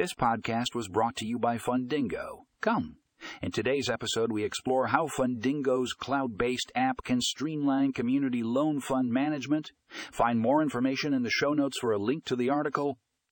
This podcast was brought to you by Fundingo. Come. In today's episode, we explore how Fundingo's cloud-based app can streamline community loan fund management. Find more information in the show notes for a link to the article,